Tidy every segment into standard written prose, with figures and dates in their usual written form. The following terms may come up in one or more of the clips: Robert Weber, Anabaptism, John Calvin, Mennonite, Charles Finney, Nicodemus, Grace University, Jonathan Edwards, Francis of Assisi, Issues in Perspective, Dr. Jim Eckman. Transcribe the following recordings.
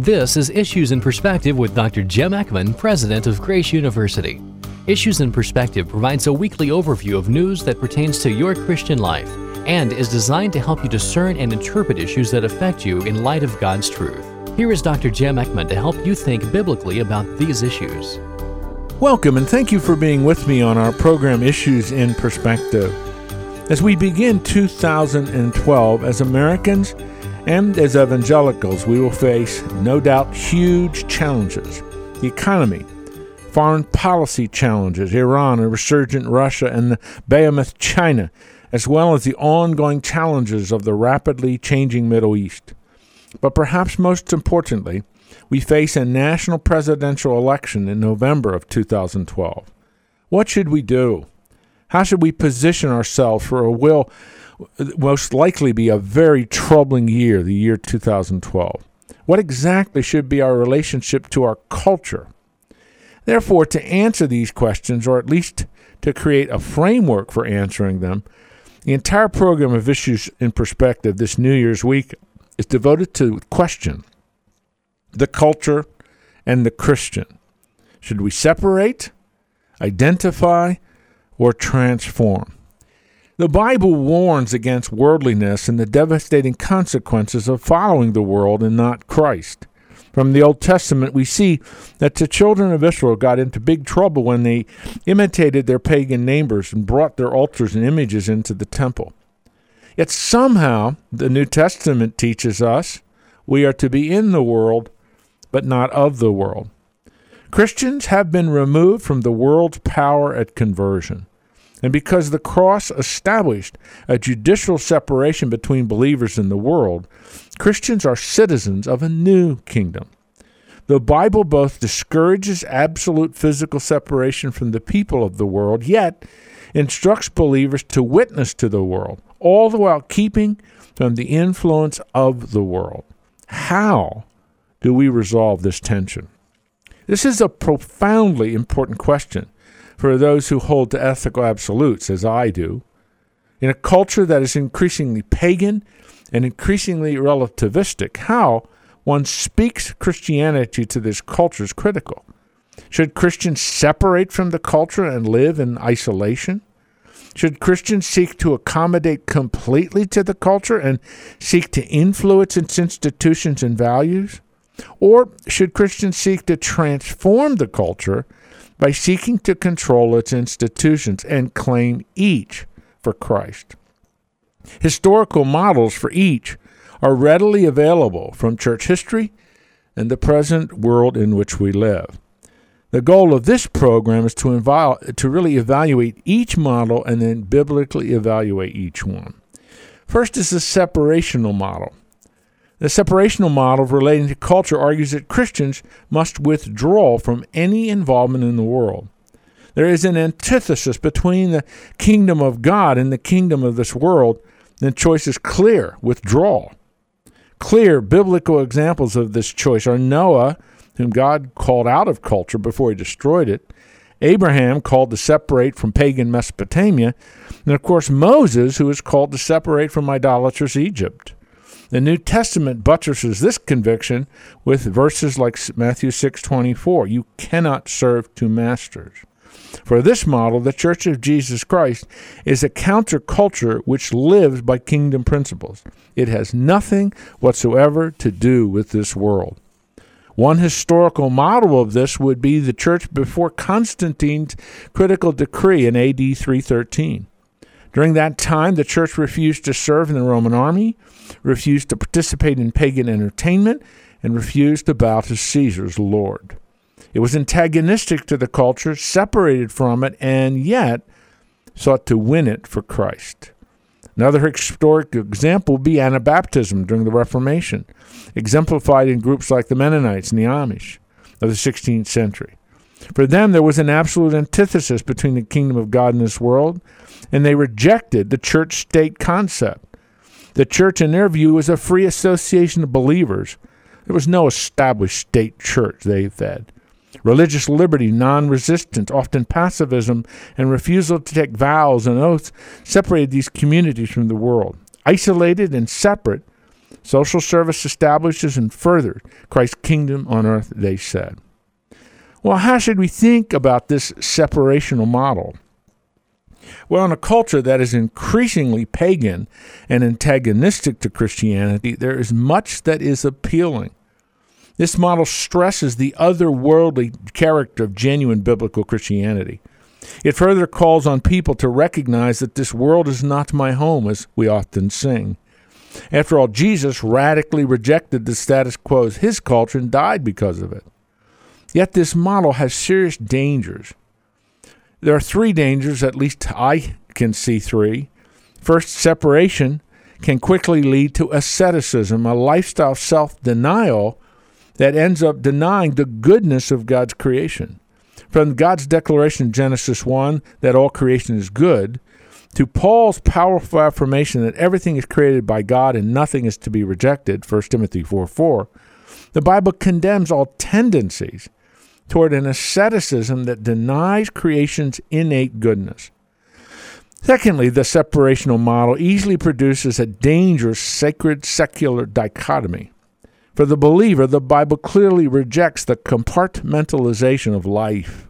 This is Issues in Perspective with Dr. Jim Eckman, President of Grace University. Issues in Perspective provides a weekly overview of news that pertains to your Christian life and is designed to help you discern and interpret issues that affect you in light of God's truth. Here is Dr. Jim Eckman to help you think biblically about these issues. Welcome and thank you for being with me on our program Issues in Perspective. As we begin 2012, as Americans and as evangelicals, we will face, no doubt, huge challenges. The economy, foreign policy challenges, Iran, a resurgent Russia, and the behemoth China, as well as the ongoing challenges of the rapidly changing Middle East. But perhaps most importantly, we face a national presidential election in November of 2012. What should we do? How should we position ourselves for what will most likely be a very troubling year, the year 2012? What exactly should be our relationship to our culture? Therefore, to answer these questions, or at least to create a framework for answering them, the entire program of Issues in Perspective this New Year's week is devoted to the question, the culture, and the Christian. Should we separate, identify, or transform? The Bible warns against worldliness and the devastating consequences of following the world and not Christ. From the Old Testament, we see that the children of Israel got into big trouble when they imitated their pagan neighbors and brought their altars and images into the temple. Yet somehow, the New Testament teaches us we are to be in the world, but not of the world. Christians have been removed from the world's power at conversion. And because the cross established a judicial separation between believers and the world, Christians are citizens of a new kingdom. The Bible both discourages absolute physical separation from the people of the world, yet instructs believers to witness to the world, all the while keeping from the influence of the world. How do we resolve this tension? This is a profoundly important question for those who hold to ethical absolutes, as I do. In a culture that is increasingly pagan and increasingly relativistic, how one speaks Christianity to this culture is critical. Should Christians separate from the culture and live in isolation? Should Christians seek to accommodate completely to the culture and seek to influence its institutions and values? Or should Christians seek to transform the culture by seeking to control its institutions and claim each for Christ? Historical models for each are readily available from church history and the present world in which we live. The goal of this program is to really evaluate each model and then biblically evaluate each one. First is the separational model. The separational model relating to culture argues that Christians must withdraw from any involvement in the world. There is an antithesis between the kingdom of God and the kingdom of this world, and the choice is clear: withdrawal. Clear biblical examples of this choice are Noah, whom God called out of culture before he destroyed it, Abraham, called to separate from pagan Mesopotamia, and of course Moses, who is called to separate from idolatrous Egypt. The New Testament buttresses this conviction with verses like Matthew 6:24, "You cannot serve two masters." For this model, the Church of Jesus Christ is a counterculture which lives by kingdom principles. It has nothing whatsoever to do with this world. One historical model of this would be the church before Constantine's critical decree in AD 313. During that time, the church refused to serve in the Roman army, refused to participate in pagan entertainment, and refused to bow to Caesar's Lord. It was antagonistic to the culture, separated from it, and yet sought to win it for Christ. Another historic example would be Anabaptism during the Reformation, exemplified in groups like the Mennonites and the Amish of the 16th century. For them, there was an absolute antithesis between the kingdom of God and this world, and they rejected the church-state concept. The church, in their view, was a free association of believers. There was no established state church, they said. Religious liberty, non-resistance, often pacifism, and refusal to take vows and oaths separated these communities from the world. Isolated and separate, Social service establishes and furthers Christ's kingdom on earth, they said. Well, how should we think about this separational model? Well, in a culture that is increasingly pagan and antagonistic to Christianity, there is much that is appealing. This model stresses the otherworldly character of genuine biblical Christianity. It further calls on people to recognize that this world is not my home, as we often sing. After all, Jesus radically rejected the status quo as his culture and died because of it. Yet this model has serious dangers. There are three dangers, at least I can see three. First, separation can quickly lead to asceticism, a lifestyle of self-denial that ends up denying the goodness of God's creation. From God's declaration in Genesis 1 that all creation is good, to Paul's powerful affirmation that everything is created by God and nothing is to be rejected, 1 Timothy 4:4, the Bible condemns all tendencies toward an asceticism that denies creation's innate goodness. Secondly, the separational model easily produces a dangerous sacred-secular dichotomy. For the believer, the Bible clearly rejects the compartmentalization of life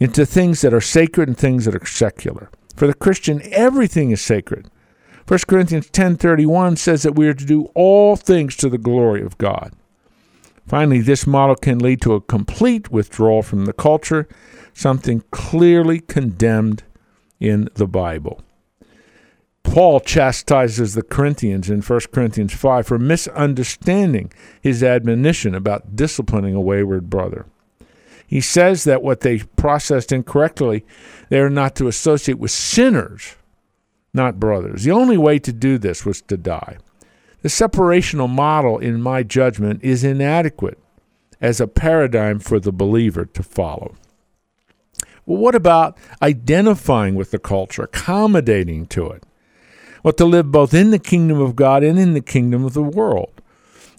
into things that are sacred and things that are secular. For the Christian, everything is sacred. 1 Corinthians 10:31 says that we are to do all things to the glory of God. Finally, this model can lead to a complete withdrawal from the culture, something clearly condemned in the Bible. Paul chastises the Corinthians in 1 Corinthians 5 for misunderstanding his admonition about disciplining a wayward brother. He says that what they processed incorrectly, they are not to associate with sinners, not brothers. The only way to do this was to die. The separational model, in my judgment, is inadequate as a paradigm for the believer to follow. Well, what about identifying with the culture, accommodating to it? Well, to live both in the kingdom of God and in the kingdom of the world.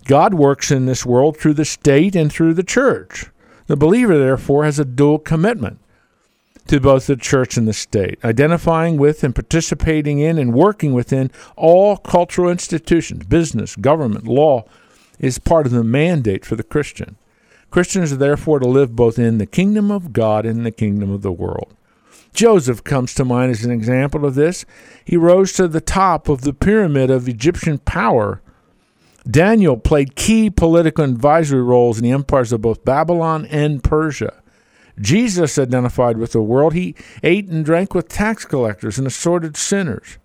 God works in this world through the state and through the church. The believer, therefore, has a dual commitment to both the church and the state, identifying with and participating in and working within all cultural institutions, business, government, law, is part of the mandate for the Christian. Christians are therefore to live both in the kingdom of God and the kingdom of the world. Joseph comes to mind as an example of this. He rose to the top of the pyramid of Egyptian power. Daniel played key political advisory roles in the empires of both Babylon and Persia. Jesus identified with the world. He ate and drank with tax collectors and assorted sinners.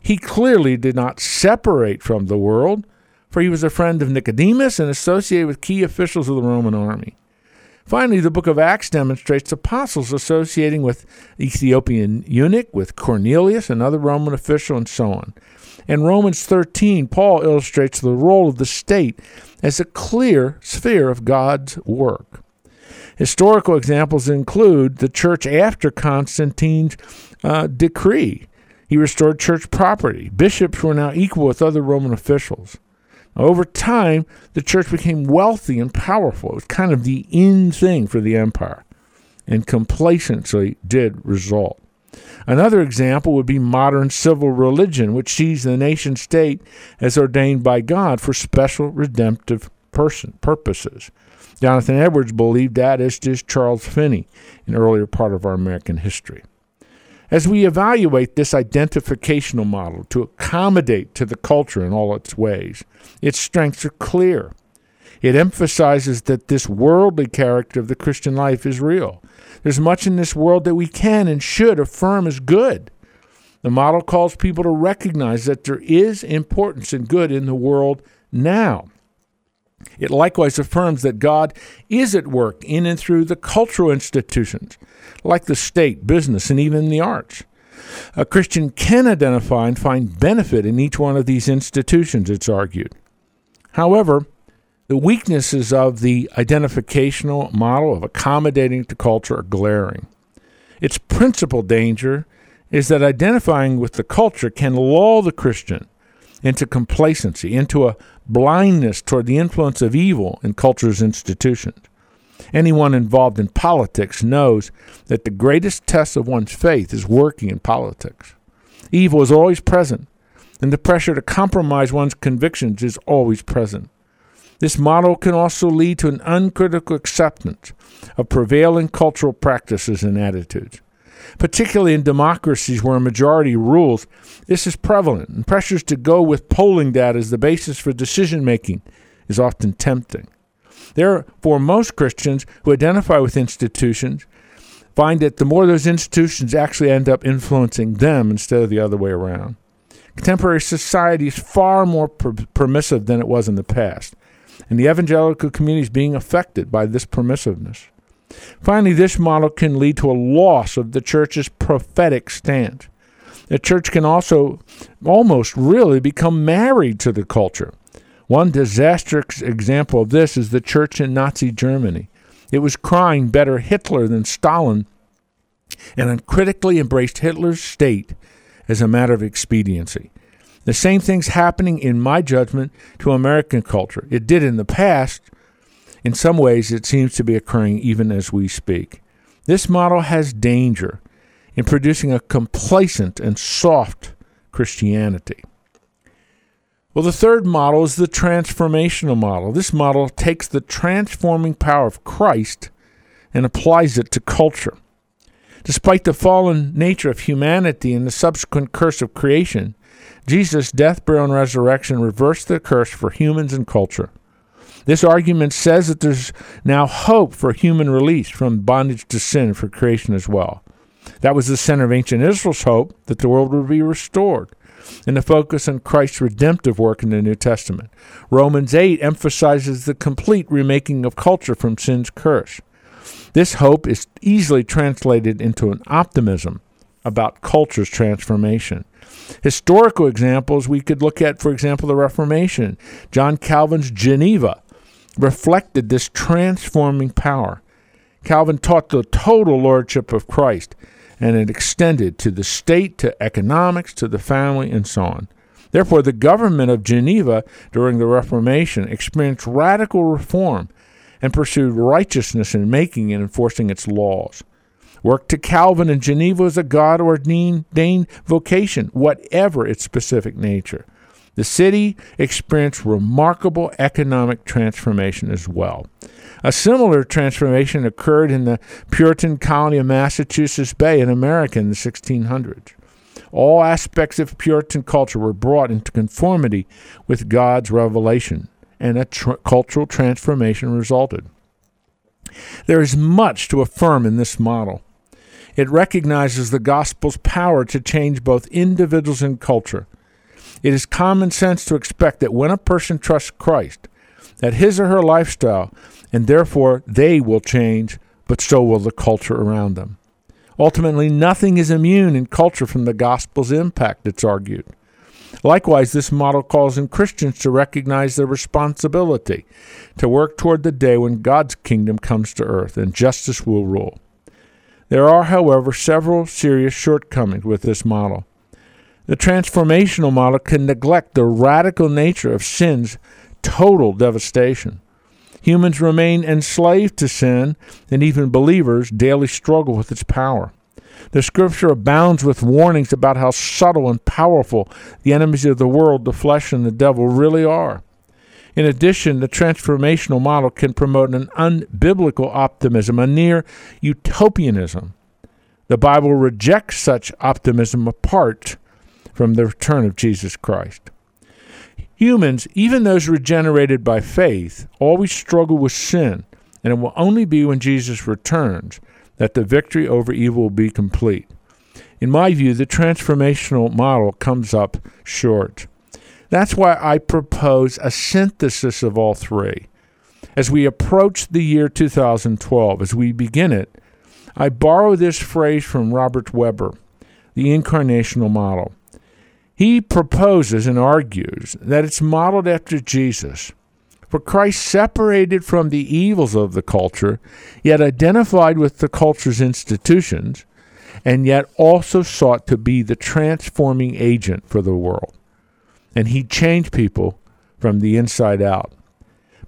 He clearly did not separate from the world, for he was a friend of Nicodemus and associated with key officials of the Roman army. Finally, the book of Acts demonstrates apostles associating with Ethiopian eunuch, with Cornelius, another Roman official, and so on. In Romans 13, Paul illustrates the role of the state as a clear sphere of God's work. Historical examples include the church after Constantine's decree. He restored church property. Bishops were now equal with other Roman officials. Over time, the church became wealthy and powerful. It was kind of the in thing for the empire, and complacency did result. Another example would be modern civil religion, which sees the nation-state as ordained by God for special redemptive purposes. Jonathan Edwards believed that, as did Charles Finney, an earlier part of our American history. As we evaluate this identificational model to accommodate to the culture in all its ways, its strengths are clear. It emphasizes that this worldly character of the Christian life is real. There's much in this world that we can and should affirm as good. The model calls people to recognize that there is importance and good in the world now. It likewise affirms that God is at work in and through the cultural institutions, like the state, business, and even the arts. A Christian can identify and find benefit in each one of these institutions, it's argued. However, the weaknesses of the identificational model of accommodating to culture are glaring. Its principal danger is that identifying with the culture can lull the Christian into complacency, into a blindness toward the influence of evil in culture's institutions. Anyone involved in politics knows that the greatest test of one's faith is working in politics. Evil is always present, and the pressure to compromise one's convictions is always present. This model can also lead to an uncritical acceptance of prevailing cultural practices and attitudes. Particularly in democracies where a majority rules, this is prevalent, and pressures to go with polling data as the basis for decision-making is often tempting. Therefore, most Christians who identify with institutions find that the more those institutions actually end up influencing them instead of the other way around. Contemporary society is far more permissive than it was in the past, and the evangelical community is being affected by this permissiveness. Finally, this model can lead to a loss of the church's prophetic stance. The church can also almost really become married to the culture. One disastrous example of this is the church in Nazi Germany. It was crying better Hitler than Stalin and uncritically embraced Hitler's state as a matter of expediency. The same thing's happening, in my judgment, to American culture. It did in the past. In some ways, it seems to be occurring even as we speak. This model has danger in producing a complacent and soft Christianity. Well, the third model is the transformational model. This model takes the transforming power of Christ and applies it to culture. Despite the fallen nature of humanity and the subsequent curse of creation, Jesus' death, burial, and resurrection reversed the curse for humans and culture. This argument says that there's now hope for human release from bondage to sin for creation as well. That was the center of ancient Israel's hope that the world would be restored, and the focus on Christ's redemptive work in the New Testament. Romans 8 emphasizes the complete remaking of culture from sin's curse. This hope is easily translated into an optimism about culture's transformation. Historical examples we could look at, for example, the Reformation. John Calvin's Geneva reflected this transforming power. Calvin taught the total lordship of Christ, and it extended to the state, to economics, to the family, and so on. Therefore, the government of Geneva during the Reformation experienced radical reform and pursued righteousness in making and enforcing its laws. Work to Calvin in Geneva was a God-ordained vocation, whatever its specific nature. The city experienced remarkable economic transformation as well. A similar transformation occurred in the Puritan colony of Massachusetts Bay in America in the 1600s. All aspects of Puritan culture were brought into conformity with God's revelation, and a cultural transformation resulted. There is much to affirm in this model. It recognizes the gospel's power to change both individuals and culture. It is common sense to expect that when a person trusts Christ, that his or her lifestyle, and therefore they will change, but so will the culture around them. Ultimately, nothing is immune in culture from the gospel's impact, it's argued. Likewise, this model calls on Christians to recognize their responsibility to work toward the day when God's kingdom comes to earth and justice will rule. There are, however, several serious shortcomings with this model. The transformational model can neglect the radical nature of sin's total devastation. Humans remain enslaved to sin, and even believers daily struggle with its power. The Scripture abounds with warnings about how subtle and powerful the enemies of the world, the flesh, and the devil really are. In addition, the transformational model can promote an unbiblical optimism, a near utopianism. The Bible rejects such optimism apart from the return of Jesus Christ. Humans, even those regenerated by faith, always struggle with sin, and it will only be when Jesus returns that the victory over evil will be complete. In my view, the transformational model comes up short. That's why I propose a synthesis of all three. As we approach the year 2012, as we begin it, I borrow this phrase from Robert Weber, the incarnational model. He proposes and argues that it's modeled after Jesus, for Christ separated from the evils of the culture, yet identified with the culture's institutions, and yet also sought to be the transforming agent for the world. And he changed people from the inside out.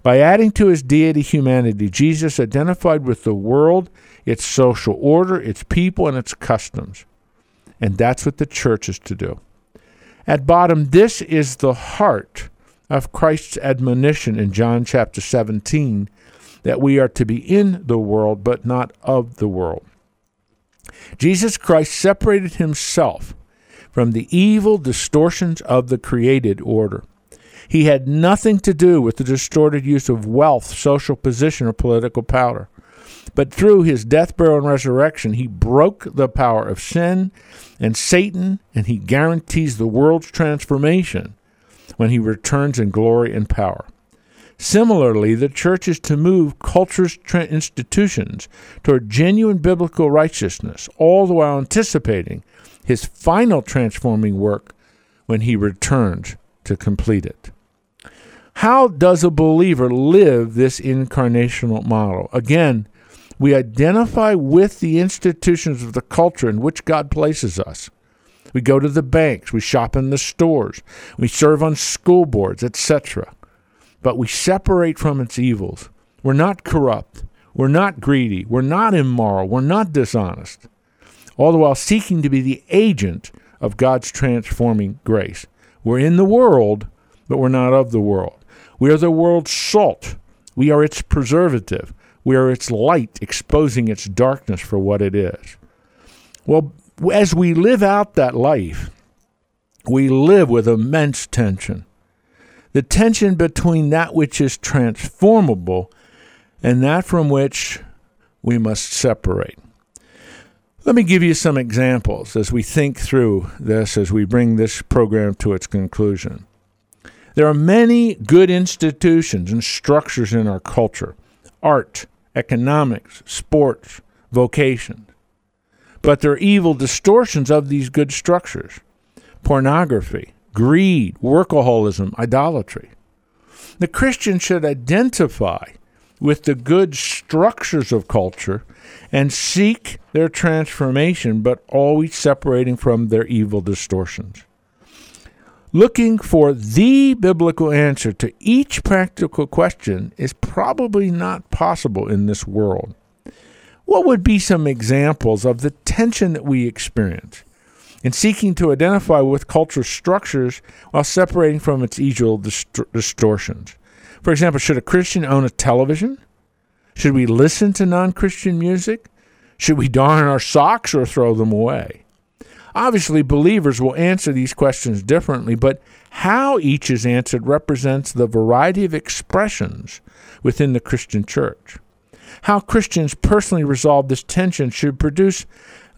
By adding to his deity humanity, Jesus identified with the world, its social order, its people, and its customs. And that's what the church is to do. At bottom, this is the heart of Christ's admonition in John chapter 17, that we are to be in the world, but not of the world. Jesus Christ separated himself from the evil distortions of the created order. He had nothing to do with the distorted use of wealth, social position, or political power. But through his death, burial, and resurrection, he broke the power of sin and Satan, and he guarantees the world's transformation when he returns in glory and power. Similarly, the church is to move culture's institutions toward genuine biblical righteousness, all the while anticipating his final transforming work when he returns to complete it. How does a believer live this incarnational model? Again, we identify with the institutions of the culture in which God places us. We go to the banks, we shop in the stores, we serve on school boards, etc. But we separate from its evils. We're not corrupt, we're not greedy, we're not immoral, we're not dishonest, all the while seeking to be the agent of God's transforming grace. We're in the world, but we're not of the world. We are the world's salt. We are its preservative. We are its light, exposing its darkness for what it is. Well, as we live out that life, we live with immense tension. The tension between that which is transformable and that from which we must separate. Let me give you some examples as we think through this, as we bring this program to its conclusion. There are many good institutions and structures in our culture: art, economics, sports, vocation. But there are evil distortions of these good structures: pornography, greed, workaholism, idolatry. The Christian should identify with the good structures of culture and seek their transformation, but always separating from their evil distortions. Looking for the biblical answer to each practical question is probably not possible in this world. What would be some examples of the tension that we experience in seeking to identify with cultural structures while separating from its evil distortions? For example, should a Christian own a television? Should we listen to non-Christian music? Should we darn our socks or throw them away? Obviously, believers will answer these questions differently, but how each is answered represents the variety of expressions within the Christian church. How Christians personally resolve this tension should produce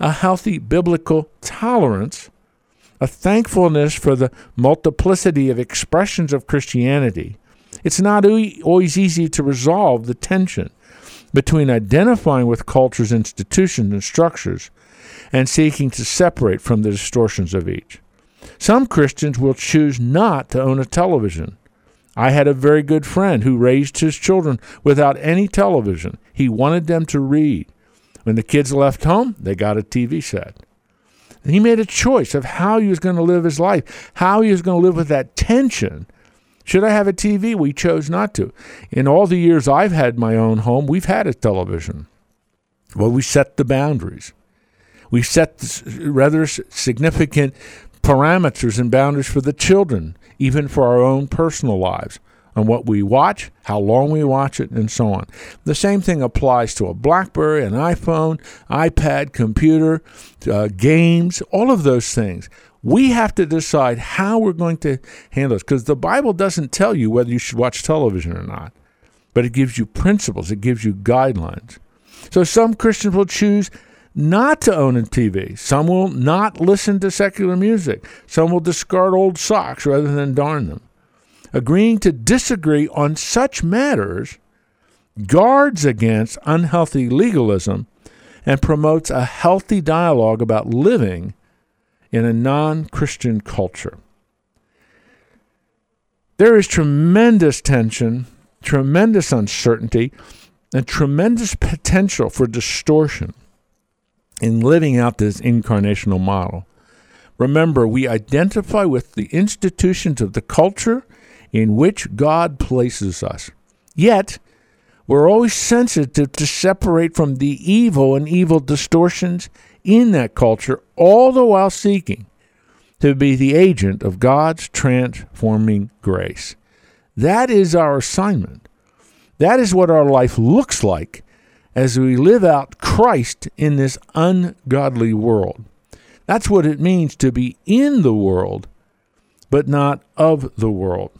a healthy biblical tolerance, a thankfulness for the multiplicity of expressions of Christianity. It's not always easy to resolve the tension between identifying with cultures, institutions, and structures and seeking to separate from the distortions of each. Some Christians will choose not to own a television. I had a very good friend who raised his children without any television. He wanted them to read. When the kids left home, they got a TV set. And he made a choice of how he was going to live his life, how he was going to live with that tension. Should I have a TV? We chose not to. In all the years I've had my own home, we've had a television. Well, we set the boundaries. We set rather significant parameters and boundaries for the children, even for our own personal lives, on what we watch, how long we watch it, and so on. The same thing applies to a BlackBerry, an iPhone, iPad, computer, games, all of those things. We have to decide how we're going to handle this, because the Bible doesn't tell you whether you should watch television or not, but it gives you principles, it gives you guidelines. So some Christians will choose not to own a TV. Some will not listen to secular music. Some will discard old socks rather than darn them. Agreeing to disagree on such matters guards against unhealthy legalism and promotes a healthy dialogue about living in a non-Christian culture. There is tremendous tension, tremendous uncertainty, and tremendous potential for distortion in living out this incarnational model. Remember, we identify with the institutions of the culture in which God places us. Yet, we're always sensitive to separate from the evil and evil distortions in that culture, all the while seeking to be the agent of God's transforming grace. That is our assignment. That is what our life looks like as we live out Christ in this ungodly world. That's what it means to be in the world, but not of the world.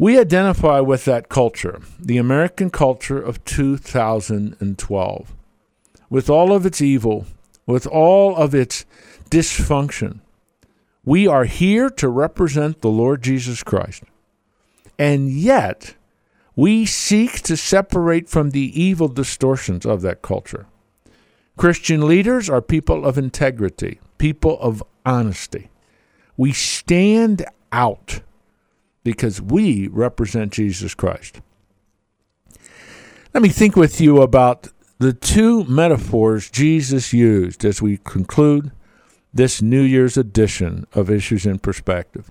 We identify with that culture, the American culture of 2012, with all of its evil, with all of its dysfunction. We are here to represent the Lord Jesus Christ, and yet we seek to separate from the evil distortions of that culture. Christian leaders are people of integrity, people of honesty. We stand out because we represent Jesus Christ. Let me think with you about the two metaphors Jesus used as we conclude this New Year's edition of Issues in Perspective.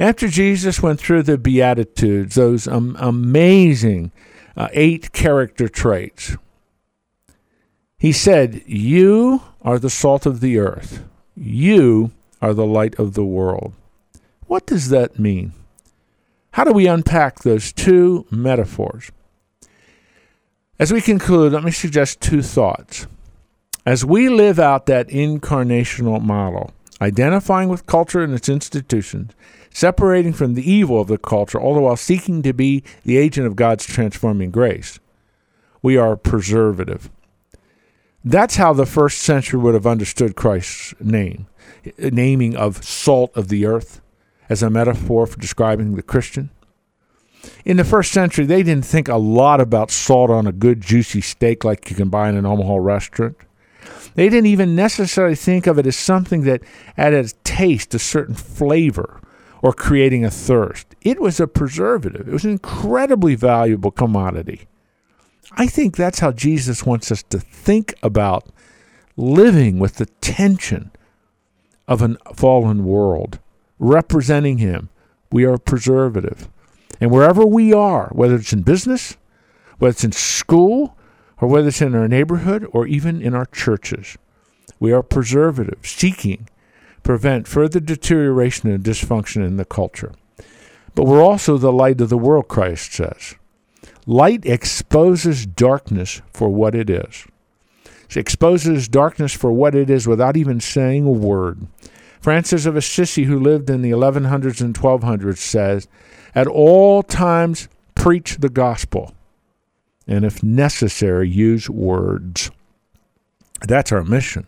After Jesus went through the Beatitudes, those amazing 8 character traits, he said, "You are the salt of the earth. You are the light of the world." What does that mean? How do we unpack those two metaphors? As we conclude, let me suggest two thoughts. As we live out that incarnational model, identifying with culture and its institutions, separating from the evil of the culture, all the while seeking to be the agent of God's transforming grace, we are preservative. That's how the first century would have understood Christ's naming of salt of the earth as a metaphor for describing the Christian. In the first century, they didn't think a lot about salt on a good, juicy steak like you can buy in an Omaha restaurant. They didn't even necessarily think of it as something that added a taste, a certain flavor, or creating a thirst. It was a preservative. It was an incredibly valuable commodity. I think that's how Jesus wants us to think about living with the tension of a fallen world, representing Him. We are a preservative. And wherever we are, whether it's in business, whether it's in school, or whether it's in our neighborhood, or even in our churches, we are preservative, seeking to prevent further deterioration and dysfunction in the culture. But we're also the light of the world, Christ says. Light exposes darkness for what it is. It exposes darkness for what it is without even saying a word. Francis of Assisi, who lived in the 1100s and 1200s, says, "At all times, preach the gospel, and if necessary, use words." That's our mission.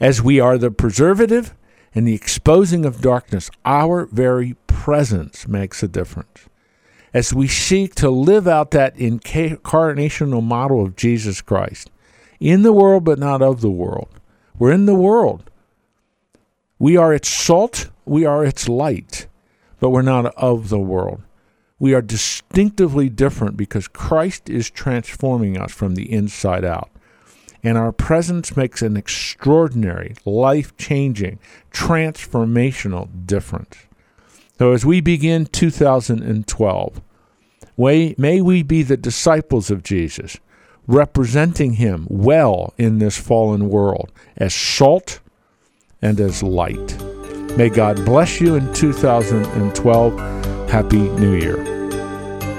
As we are the preservative and the exposing of darkness, our very presence makes a difference. As we seek to live out that incarnational model of Jesus Christ, in the world but not of the world, we're in the world. We are its salt, we are its light, but we're not of the world. We are distinctively different because Christ is transforming us from the inside out. And our presence makes an extraordinary, life-changing, transformational difference. So as we begin 2012, may we be the disciples of Jesus, representing Him well in this fallen world as salt and as light. May God bless you in 2012. Happy New Year.